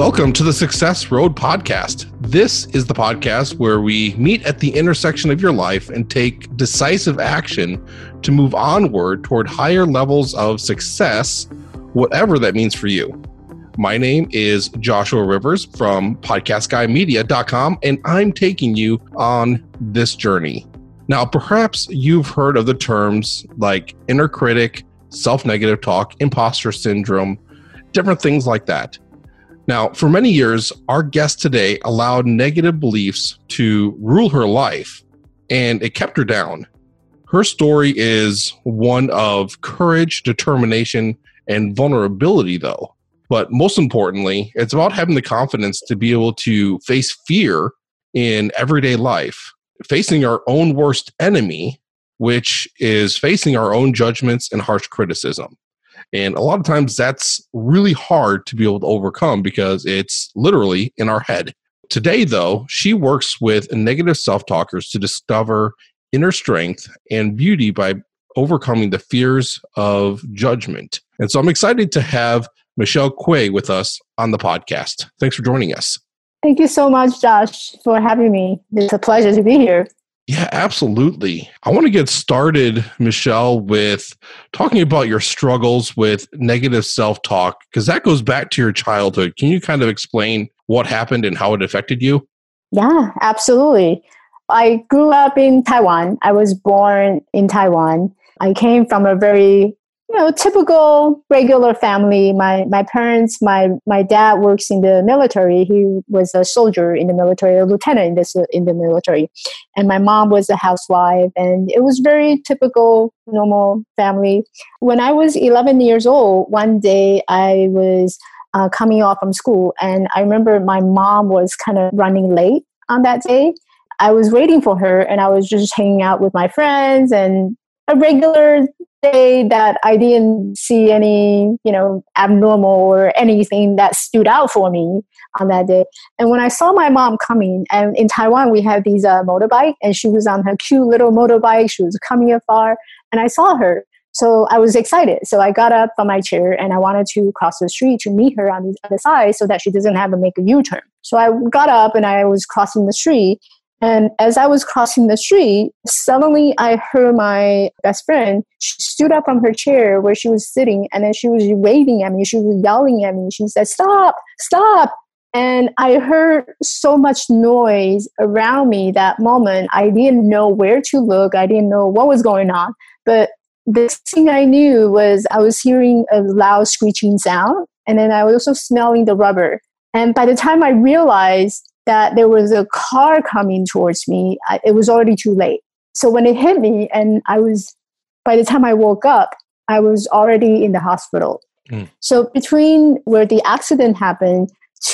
Welcome to the Success Road Podcast. This is the podcast where we meet at the intersection of your life and take decisive action to move onward toward higher levels of success, whatever that means for you. My name is Joshua Rivers from PodcastGuyMedia.com, and I'm taking you on this journey. Now, perhaps you've heard of the terms like inner critic, self-negative talk, imposter syndrome, different things like that. Now, for many years, our guest today allowed negative beliefs to rule her life, and it kept her down. Her story is one of courage, determination, and vulnerability, though. But most importantly, it's about having the confidence to be able to face fear in everyday life, facing our own worst enemy, which is facing our own judgments and harsh criticism. And a lot of times that's really hard to be able to overcome because it's literally in our head. Today, though, she works with negative self-talkers to discover inner strength and beauty by overcoming the fears of judgment. And so I'm excited to have Michelle Quay with us on the podcast. Thanks for joining us. Thank you so much, Josh, for having me. It's a pleasure to be here. Yeah, absolutely. I want to get started, Michelle, with talking about your struggles with negative self-talk, because that goes back to your childhood. Can you kind of explain what happened and how it affected you? Yeah, absolutely. I grew up in Taiwan. I was born in Taiwan. I came from a very, typical, regular family. My parents, my dad works in the military. He was a soldier in the military, a lieutenant in the military. And my mom was a housewife. And it was very typical, normal family. When I was 11 years old, one day I was coming off from school. And I remember my mom was kind of running late on that day. I was waiting for her and I was just hanging out with my friends and a regular day that I didn't see any, abnormal or anything that stood out for me on that day. And when I saw my mom coming, and in Taiwan, we have these motorbike, and she was on her cute little motorbike. She was coming afar, and I saw her. So I was excited. So I got up from my chair and I wanted to cross the street to meet her on the other side so that she doesn't have to make a U-turn. So I got up and I was crossing the street. And as I was crossing the street, suddenly I heard my best friend. She stood up from her chair where she was sitting, and then she was waving at me. She was yelling at me. She said, "Stop, stop." And I heard so much noise around me that moment. I didn't know where to look. I didn't know what was going on. But the thing I knew was I was hearing a loud screeching sound, and then I was also smelling the rubber. And by the time I realized that there was a car coming towards me, it was already too late. So when it hit me, and by the time I woke up, I was already in the hospital. So between where the accident happened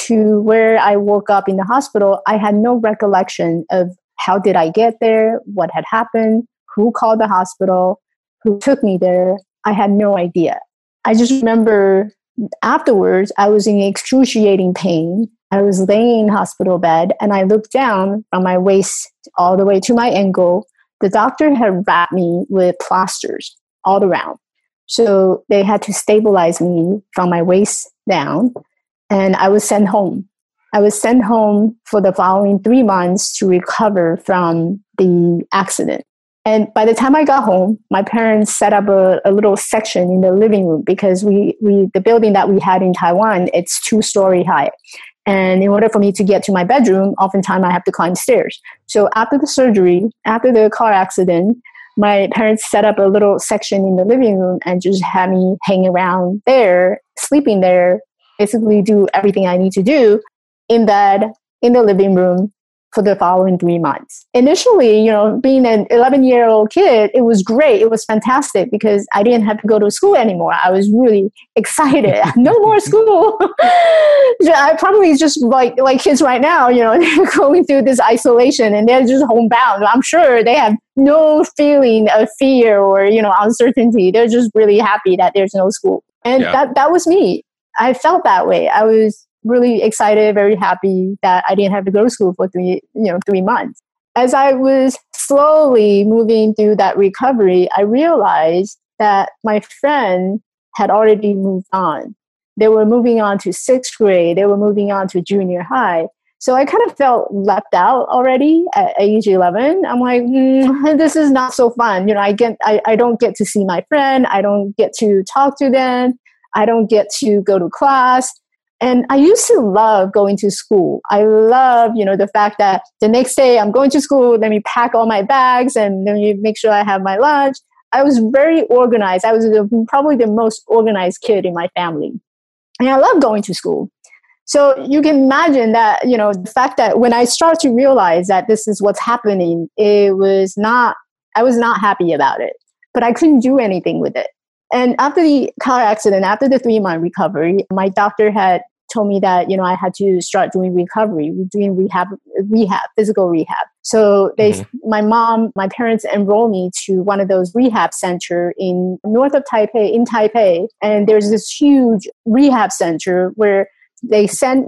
to where I woke up in the hospital, I had no recollection of how did I get there, what had happened, who called the hospital, who took me there. I had no idea. I just remember afterwards, I was in excruciating pain. I was laying in hospital bed and I looked down from my waist all the way to my ankle. The doctor had wrapped me with plasters all around. So they had to stabilize me from my waist down, and I was sent home. I was sent home for the following 3 months to recover from the accident. And by the time I got home, my parents set up a little section in the living room because the building that we had in Taiwan, it's 2-story high. And in order for me to get to my bedroom, oftentimes I have to climb stairs. So after the surgery, after the car accident, my parents set up a little section in the living room and just had me hang around there, sleeping there, basically do everything I need to do in bed, in the living room for the following 3 months. Initially, being an 11-year-old kid, it was great. It was fantastic because I didn't have to go to school anymore. I was really excited. No more school. I probably just like kids right now, they're going through this isolation and they're just homebound. I'm sure they have no feeling of fear or, uncertainty. They're just really happy that there's no school. And that was me. I felt that way. I was really excited, very happy that I didn't have to go to school for 3 months. As I was slowly moving through that recovery, I realized that my friend had already moved on. They were moving on to sixth grade. They were moving on to junior high. So I kind of felt left out already at age 11. I'm like, this is not so fun. You know, I don't get to see my friend. I don't get to talk to them. I don't get to go to class. And I used to love going to school. I love, you know, the fact that the next day I'm going to school, let me pack all my bags and let me make sure I have my lunch. I was very organized. I was probably the most organized kid in my family. And I love going to school. So you can imagine that, you know, the fact that when I started to realize that this is what's happening, I was not happy about it, but I couldn't do anything with it. And after the car accident, after the 3-month recovery, my doctor had told me that, you know, I had to start doing recovery, doing rehab, physical rehab. So my parents enrolled me to one of those rehab center in north of Taipei, in Taipei. And there's this huge rehab center where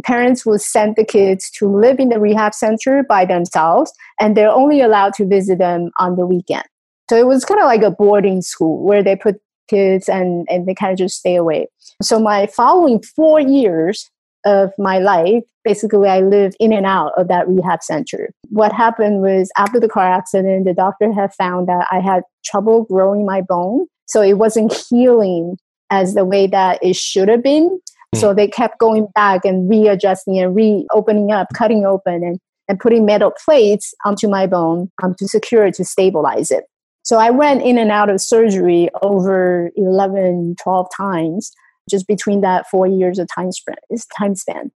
parents will send the kids to live in the rehab center by themselves, and they're only allowed to visit them on the weekend. So it was kind of like a boarding school where they put kids and they kind of just stay away. So my following 4 years of my life, basically I lived in and out of that rehab center. What happened was after the car accident, the doctor had found that I had trouble growing my bone. So it wasn't healing as the way that it should have been. So they kept going back and readjusting and reopening up, cutting open and putting metal plates onto my bone to secure it, to stabilize it. So I went in and out of surgery over 11, 12 times, just between that 4 years of time span.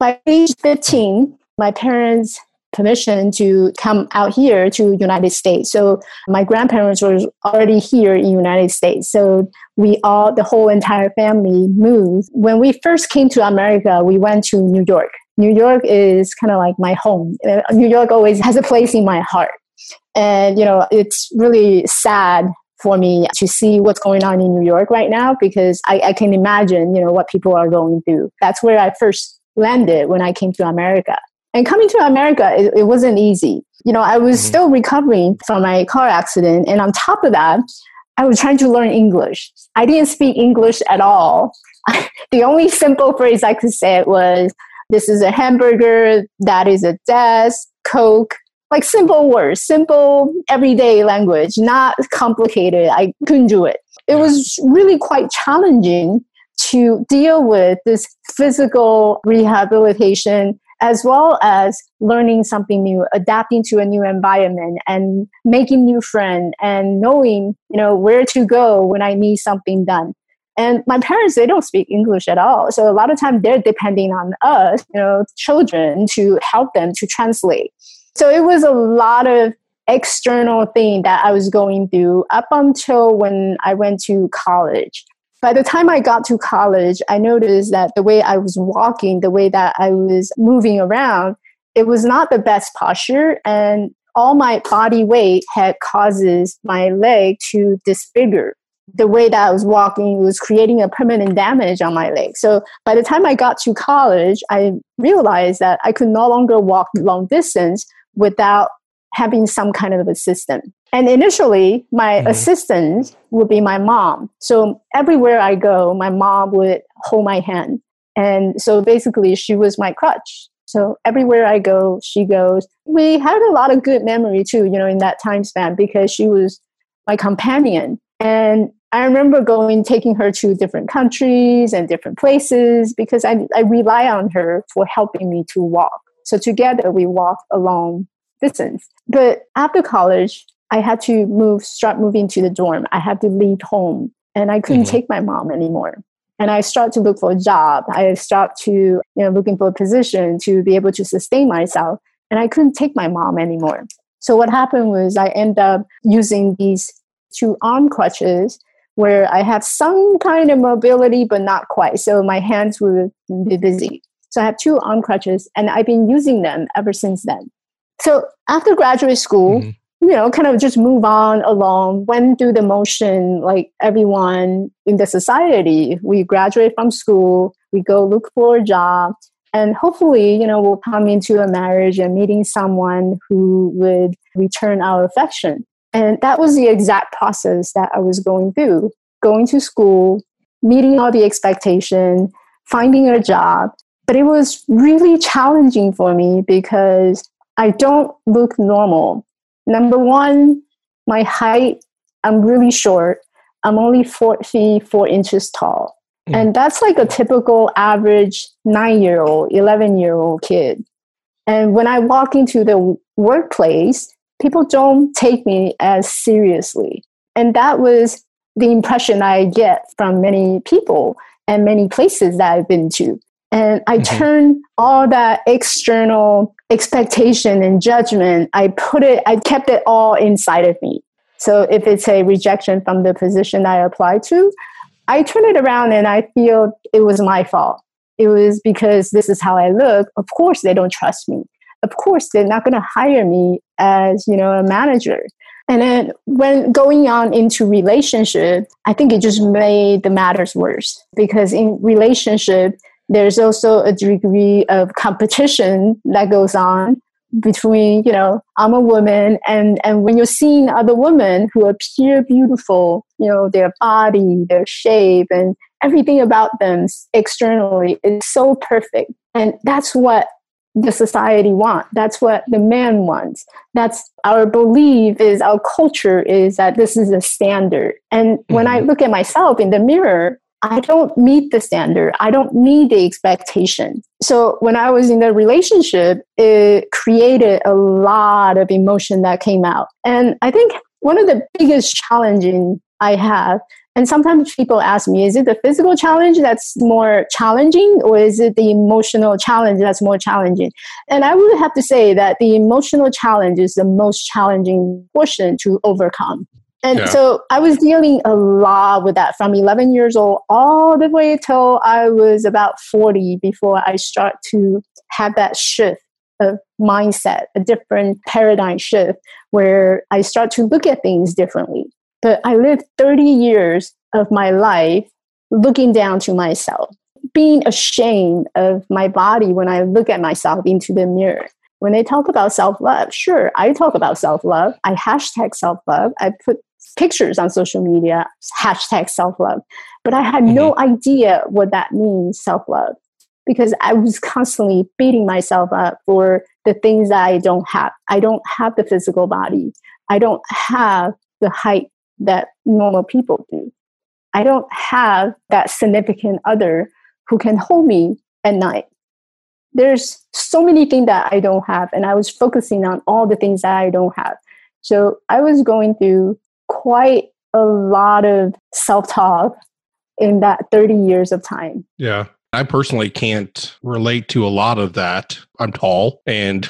By age 15, my parents permission to come out here to United States. So my grandparents were already here in United States. So the whole entire family moved. When we first came to America, we went to New York. New York is kind of like my home. New York always has a place in my heart. And, you know, it's really sad for me to see what's going on in New York right now, because I can imagine, you know, what people are going through. That's where I first landed when I came to America. And coming to America, it wasn't easy. You know, I was still recovering from my car accident. And on top of that, I was trying to learn English. I didn't speak English at all. The only simple phrase I could say was, this is a hamburger, that is a desk, Coke. Like simple words, simple everyday language, not complicated. I couldn't do it. It was really quite challenging to deal with this physical rehabilitation, as well as learning something new, adapting to a new environment and making new friends and knowing, you know, where to go when I need something done. And my parents, they don't speak English at all. So a lot of time they're depending on us, you know, children, to help them to translate. So it was a lot of external thing that I was going through up until when I went to college. By the time I got to college, I noticed that the way I was walking, the way that I was moving around, it was not the best posture. And all my body weight had causes my leg to disfigure. The way that I was walking was creating a permanent damage on my leg. So by the time I got to college, I realized that I could no longer walk long distance without having some kind of assistance. And initially, my assistant would be my mom. So everywhere I go, my mom would hold my hand. And so basically, she was my crutch. So everywhere I go, she goes. We had a lot of good memory too, you know, in that time span, because she was my companion. And I remember taking her to different countries and different places, because I rely on her for helping me to walk. So together, we walked a long distance. But after college, I had to start moving to the dorm. I had to leave home, and I couldn't take my mom anymore. And I started to look for a job. I started to, you know, looking for a position to be able to sustain myself. And I couldn't take my mom anymore. So what happened was I ended up using these 2 arm crutches where I have some kind of mobility, but not quite. So my hands would be busy. So I have 2 arm crutches, and I've been using them ever since then. So after graduate school, you know, kind of just move on along, went through the motion like everyone in the society. We graduate from school, we go look for a job, and hopefully, you know, we'll come into a marriage and meeting someone who would return our affection. And that was the exact process that I was going through. Going to school, meeting all the expectations, finding a job. But it was really challenging for me because I don't look normal. Number one, my height, I'm really short. I'm only 4 feet, 4 inches tall. Mm. And that's like a typical average 9-year-old, 11-year-old kid. And when I walk into the workplace, people don't take me as seriously. And that was the impression I get from many people and many places that I've been to. And I turn all that external expectation and judgment, I kept it all inside of me. So if it's a rejection from the position I applied to, I turn it around and I feel it was my fault. It was because this is how I look. Of course, they don't trust me. Of course, they're not going to hire me as, a manager. And then when going on into relationship, I think it just made the matters worse because in relationship, there's also a degree of competition that goes on between, I'm a woman. And when you're seeing other women who appear beautiful, their body, their shape, and everything about them externally is so perfect. And that's what the society wants. That's what the man wants. That's our belief is our culture is that this is a standard. And when I look at myself in the mirror, I don't meet the standard. I don't meet the expectation. So when I was in the relationship, it created a lot of emotion that came out. And I think one of the biggest challenges I have, and sometimes people ask me, is it the physical challenge that's more challenging or is it the emotional challenge that's more challenging? And I would have to say that the emotional challenge is the most challenging portion to overcome. And so I was dealing a lot with that from 11 years old all the way till I was about 40 before I start to have that shift of mindset, a different paradigm shift where I start to look at things differently. But I lived 30 years of my life looking down to myself, being ashamed of my body when I look at myself into the mirror. When they talk about self-love, sure, I talk about self-love. I hashtag self-love. I put pictures on social media, hashtag self-love. But I had no idea what that means, self-love, because I was constantly beating myself up for the things that I don't have. I don't have the physical body. I don't have the height that normal people do. I don't have that significant other who can hold me at night. There's so many things that I don't have, and I was focusing on all the things that I don't have. So I was going through quite a lot of self-talk in that 30 years of time. Yeah. I personally can't relate to a lot of that. I'm tall, and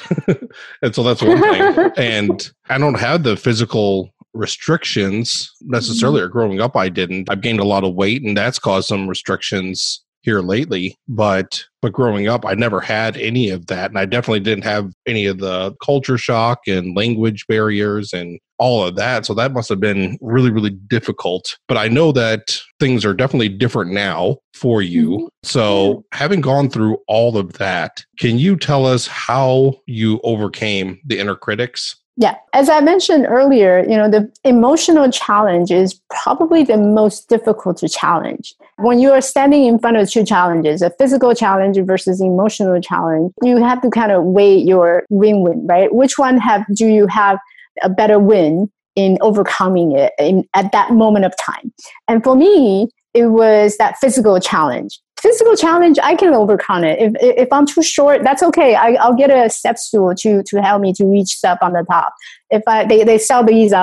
so that's one thing. And I don't have the physical restrictions necessarily, or growing up I didn't. I've gained a lot of weight, and that's caused some restrictions here lately, but growing up, I never had any of that. And I definitely didn't have any of the culture shock and language barriers and all of that. So that must have been really, really difficult. But I know that things are definitely different now for you. So having gone through all of that, can you tell us how you overcame the inner critics? Yeah. As I mentioned earlier, the emotional challenge is probably the most difficult to challenge. When you are standing in front of two challenges, a physical challenge versus emotional challenge, you have to kind of weigh your win-win, right? Which one do you have a better win in overcoming it at that moment of time? And for me, it was that physical challenge. Physical challenge, I can overcome it. If I'm too short, that's okay. I'll get a step stool to help me to reach up on the top. They sell these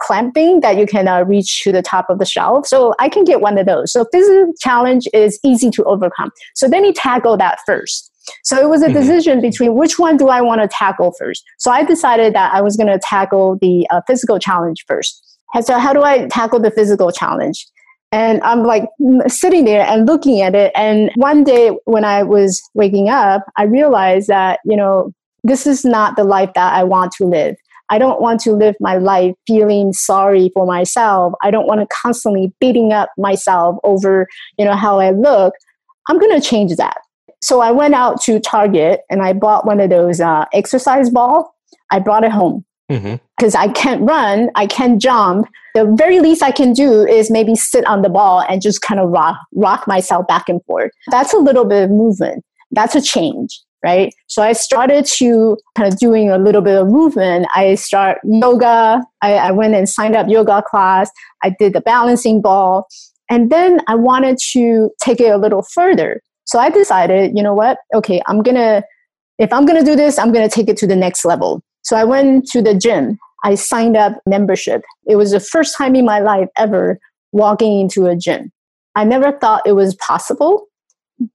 clamp thing that you can reach to the top of the shelf. So I can get one of those. So physical challenge is easy to overcome. So then you tackle that first. So it was a decision between which one do I want to tackle first. So I decided that I was going to tackle the physical challenge first. And so how do I tackle the physical challenge? And I'm like sitting there and looking at it. And one day when I was waking up, I realized that, this is not the life that I want to live. I don't want to live my life feeling sorry for myself. I don't want to constantly beating up myself over, how I look. I'm going to change that. So I went out to Target and I bought one of those exercise ball. I brought it home. because I can't run, I can't jump. The very least I can do is maybe sit on the ball and just kind of rock myself back and forth. That's a little bit of movement. That's a change, right? So I started to kind of doing a little bit of movement. I start yoga. I went and signed up yoga class. I did the balancing ball. And then I wanted to take it a little further. So I decided, you know what? Okay, if I'm going to do this, I'm going to take it to the next level. So I went to the gym. I signed up membership. It was the first time in my life ever walking into a gym. I never thought it was possible,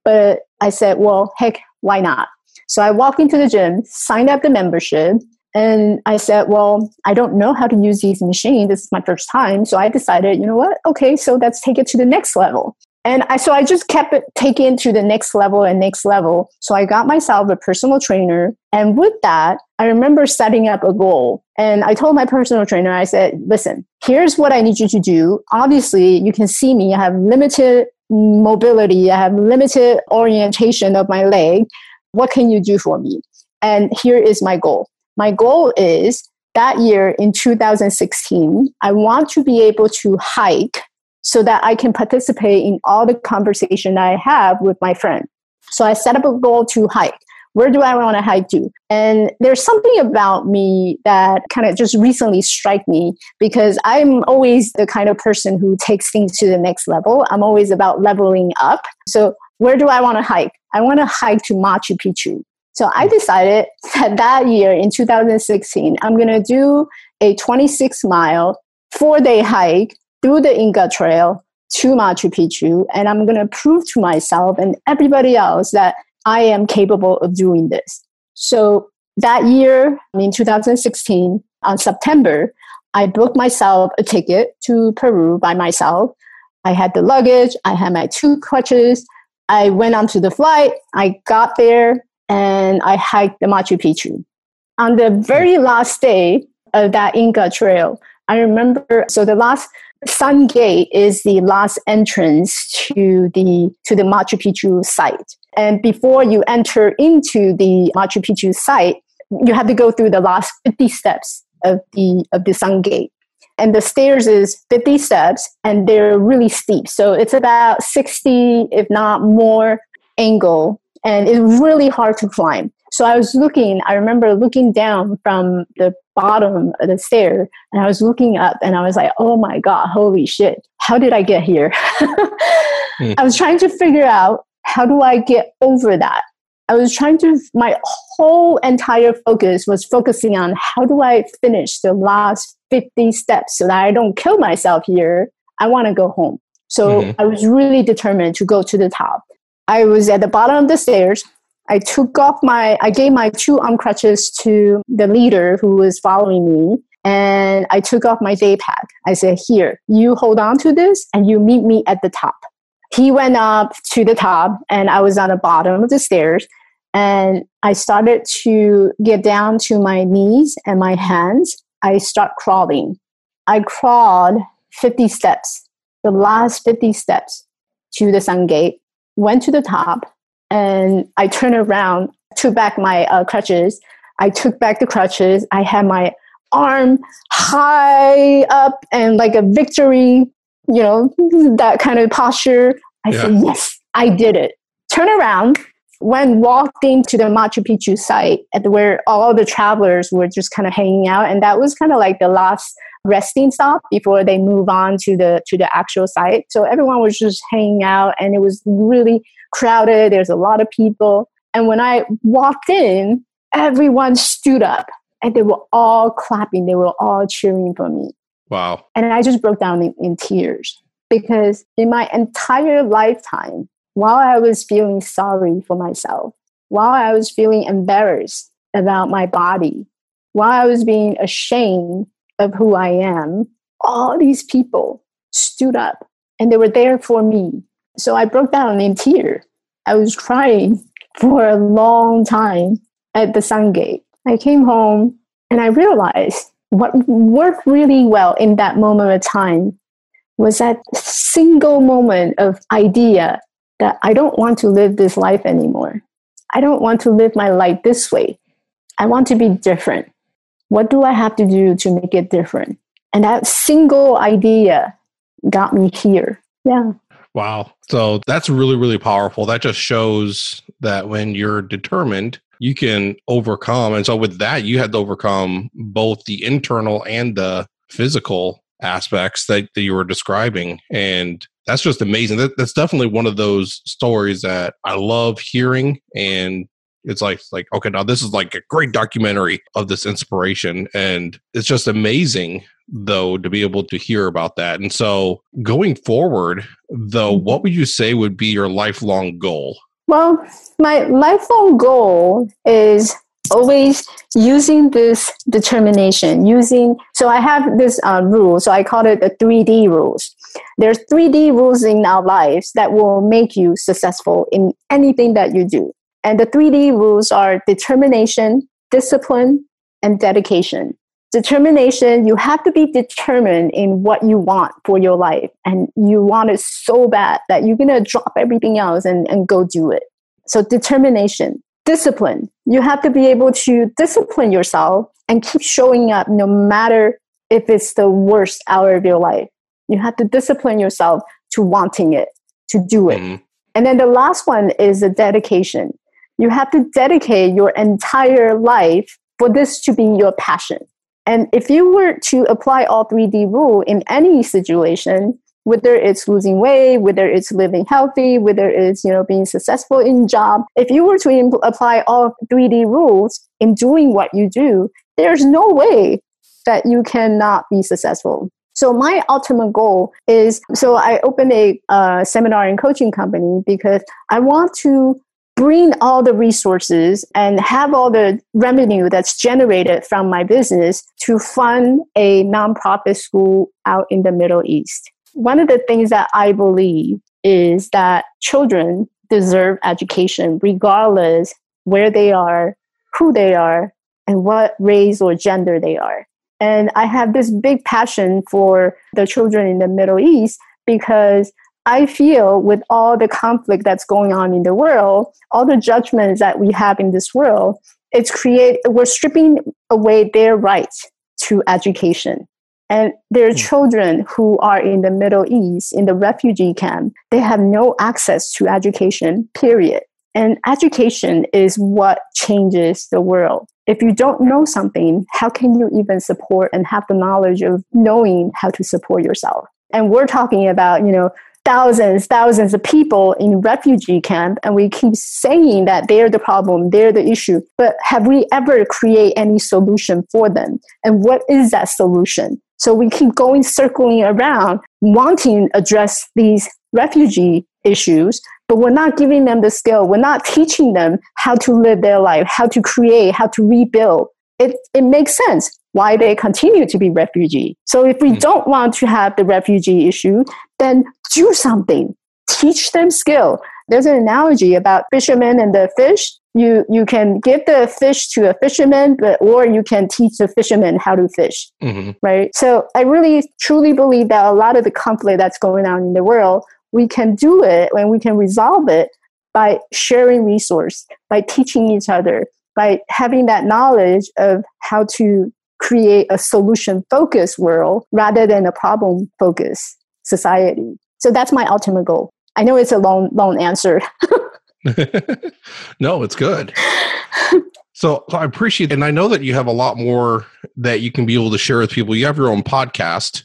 but I said, well, heck, why not? So I walked into the gym, signed up the membership, and I said, well, I don't know how to use these machines. This is my first time. So I decided, you know what? Okay, so let's take it to the next level. And I just kept taking it to the next level and next level. So I got myself a personal trainer. And with that, I remember setting up a goal. And I told my personal trainer, I said, listen, here's what I need you to do. Obviously, you can see me. I have limited mobility. I have limited orientation of my leg. What can you do for me? And here is my goal. My goal is that year in 2016, I want to be able to hike so that I can participate in all the conversation I have with my friend. So I set up a goal to hike. Where do I want to hike to? And there's something about me that kind of just recently struck me, because I'm always the kind of person who takes things to the next level. I'm always about leveling up. So where do I want to hike? I want to hike to Machu Picchu. So I decided that year in 2016, I'm going to do a 26-mile, 4-day hike through the Inca Trail to Machu Picchu, and I'm going to prove to myself and everybody else that I am capable of doing this. So that year, in 2016, on September, I booked myself a ticket to Peru by myself. I had the luggage. I had my 2 crutches. I went onto the flight. I got there, and I hiked the Machu Picchu. On the very last day of that Inca Trail, I remember, so the last Sun Gate is the last entrance to the Machu Picchu site. And before you enter into the Machu Picchu site, you have to go through the last 50 steps of the Sun Gate. And the stairs is 50 steps, and they're really steep. So it's about 60, if not more, angle. And it's really hard to climb. So I remember looking down from the bottom of the stair, and I was looking up, and I was like, oh my God, holy shit. How did I get here? I was trying to figure out, how do I get over that? My whole entire focus was focusing on how do I finish the last 50 steps so that I don't kill myself here. I want to go home. So I was really determined to go to the top. I was at the bottom of the stairs. I gave my 2 arm crutches to the leader who was following me, and I took off my day pack. I said, here, you hold on to this and you meet me at the top. He went up to the top, and I was on the bottom of the stairs, and I started to get down to my knees and my hands. I start crawling. I crawled 50 steps, the last 50 steps to the Sun Gate, went to the top. And I turned around, took back my crutches. I took back the crutches. I had my arm high up and like a victory, that kind of posture. I said, yes, I did it. Turn around. When walked into the Machu Picchu site where all the travelers were just kind of hanging out. And that was kind of like the last resting stop before they move on to the actual site. So everyone was just hanging out, and it was really crowded. There's a lot of people. And when I walked in, everyone stood up, and they were all clapping. They were all cheering for me. Wow. And I just broke down in tears, because in my entire lifetime, while I was feeling sorry for myself, while I was feeling embarrassed about my body, while I was being ashamed of who I am, all these people stood up, and they were there for me. So I broke down in tears. I was crying for a long time at the Sun Gate. I came home, and I realized what worked really well in that moment of time was that single moment of idea that I don't want to live this life anymore. I don't want to live my life this way. I want to be different. What do I have to do to make it different? And that single idea got me here. Yeah. Wow. So that's really, really powerful. That just shows that when you're determined, you can overcome. And so with that, you had to overcome both the internal and the physical aspects that you were describing. And that's just amazing. That's definitely one of those stories that I love hearing. And it's like, okay, now this is like a great documentary of this inspiration. And it's just amazing, though, to be able to hear about that. And so going forward, though, what would you say would be your lifelong goal? Well, my lifelong goal is always using this determination, so I have this rule. So I call it the 3D rules. There's 3D rules in our lives that will make you successful in anything that you do. And the 3D rules are determination, discipline, and dedication. Determination, you have to be determined in what you want for your life. And you want it so bad that you're going to drop everything else and go do it. So determination. Discipline. You have to be able to discipline yourself and keep showing up no matter if it's the worst hour of your life. You have to discipline yourself to wanting it, to do it. Mm-hmm. And then the last one is the dedication. You have to dedicate your entire life for this to be your passion. And if you were to apply all 3D rule in any situation, whether it's losing weight, whether it's living healthy, whether it's, being successful in job, if you were to apply all 3D rules in doing what you do, there's no way that you cannot be successful. So my ultimate goal is, so I opened a seminar and coaching company because I want to bring all the resources and have all the revenue that's generated from my business to fund a nonprofit school out in the Middle East. One of the things that I believe is that children deserve education regardless where they are, who they are, and what race or gender they are. And I have this big passion for the children in the Middle East because I feel with all the conflict that's going on in the world, all the judgments that we have in this world, we're stripping away their rights to education. And their children who are in the Middle East, in the refugee camp, they have no access to education, period. And education is what changes the world. If you don't know something, how can you even support and have the knowledge of knowing how to support yourself? And we're talking about, thousands of people in refugee camp, and we keep saying that they're the problem, they're the issue. But have we ever created any solution for them? And what is that solution? So we keep circling around, wanting to address these refugee issues, but we're not giving them the skill. We're not teaching them how to live their life, how to create, how to rebuild. It makes sense why they continue to be refugee. So if we don't want to have the refugee issue, then do something. Teach them skill. There's an analogy about fishermen and the fish. You can give the fish to a fisherman, or you can teach the fisherman how to fish, right? So I really, truly believe that a lot of the conflict that's going on in the world, we can do it and we can resolve it by sharing resources, by teaching each other, by having that knowledge of how to create a solution-focused world rather than a problem-focused society. So that's my ultimate goal. I know it's a long answer. No, it's good. So I appreciate it. And I know that you have a lot more that you can be able to share with people. You have your own podcast,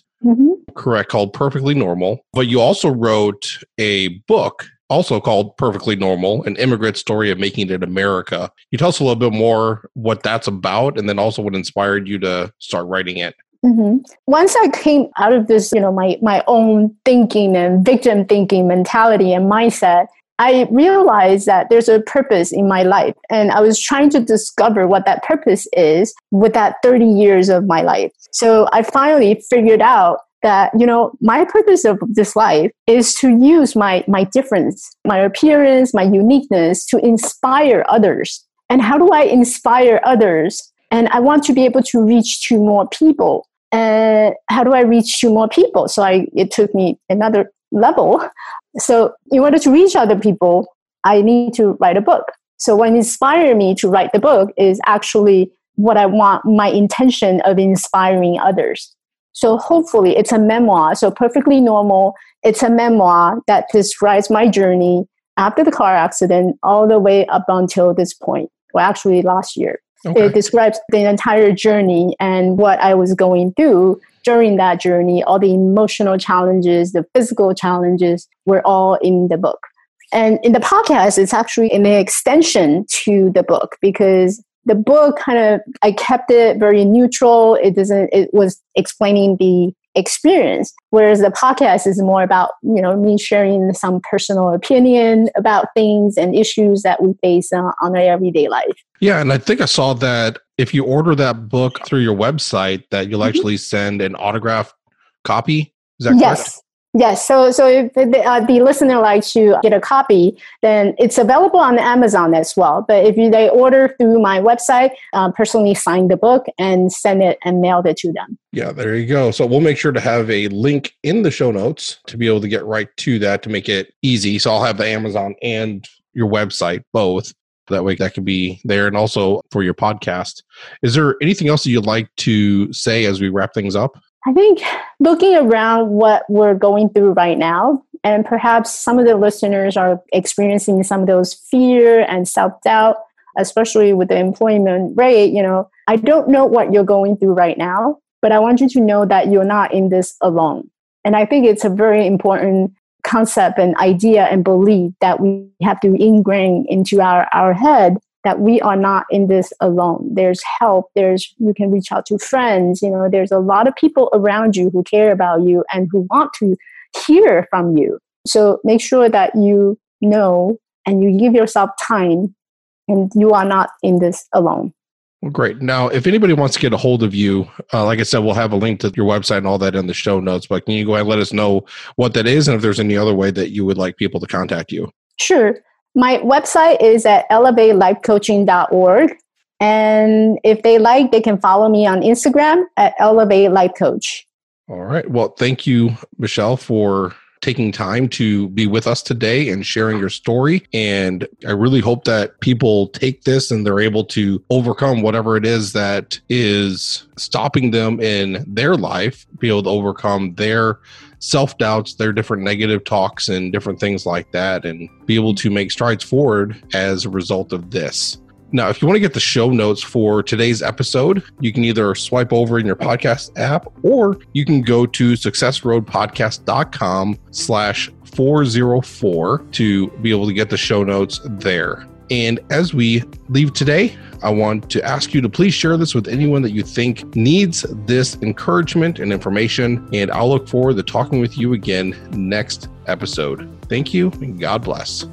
correct, called Perfectly Normal. But you also wrote a book also called Perfectly Normal, An Immigrant Story of Making It in America. Can you tell us a little bit more what that's about and then also what inspired you to start writing it? Mm-hmm. Once I came out of this, my own thinking and victim thinking mentality and mindset, I realized that there's a purpose in my life. And I was trying to discover what that purpose is with that 30 years of my life. So I finally figured out that, my purpose of this life is to use my difference, my appearance, my uniqueness to inspire others. And how do I inspire others? And I want to be able to reach to more people. And how do I reach to more people? So it took me another level. So in order to reach other people, I need to write a book. So what inspired me to write the book is actually what I want, my intention of inspiring others. So hopefully it's a memoir. So Perfectly Normal, it's a memoir that describes my journey after the car accident all the way up until this point. Well, actually last year. Okay. It describes the entire journey and what I was going through during that journey. All the emotional challenges, the physical challenges were all in the book. And in the podcast, it's actually an extension to the book because the book kind of, I kept it very neutral. It was explaining the experience. Whereas the podcast is more about, you know, me sharing some personal opinion about things and issues that we face on our everyday life. Yeah. And I think I saw that if you order that book through your website, that you'll actually send an autographed copy. Is that correct? Yes. Yes. So if the listener likes to get a copy, then it's available on Amazon as well. But if they order through my website, personally sign the book and send it and mail it to them. Yeah, there you go. So we'll make sure to have a link in the show notes to be able to get right to that to make it easy. So I'll have the Amazon and your website both. That way that can be there. And also for your podcast, is there anything else that you'd like to say as we wrap things up? I think looking around what we're going through right now, and perhaps some of the listeners are experiencing some of those fear and self-doubt, especially with the employment rate, you know, I don't know what you're going through right now, but I want you to know that you're not in this alone. And I think it's a very important concept and idea and belief that we have to ingrain into our head, that we are not in this alone. There's help. You can reach out to friends. You know, there's a lot of people around you who care about you and who want to hear from you. So make sure that you know and you give yourself time and you are not in this alone. Well, great. Now, if anybody wants to get a hold of you, like I said, we'll have a link to your website and all that in the show notes, but can you go ahead and let us know what that is and if there's any other way that you would like people to contact you? Sure. My website is at elevatelifecoaching.org. And if they like, they can follow me on Instagram at elevatelifecoach. All right. Well, thank you, Michelle, for taking time to be with us today and sharing your story. And I really hope that people take this and they're able to overcome whatever it is that is stopping them in their life, be able to overcome their self-doubts, their different negative talks and different things like that, and be able to make strides forward as a result of this. Now, if you want to get the show notes for today's episode, you can either swipe over in your podcast app or you can go to successroadpodcast.com/404 to be able to get the show notes there. And as we leave today, I want to ask you to please share this with anyone that you think needs this encouragement and information. And I'll look forward to talking with you again next episode. Thank you and God bless.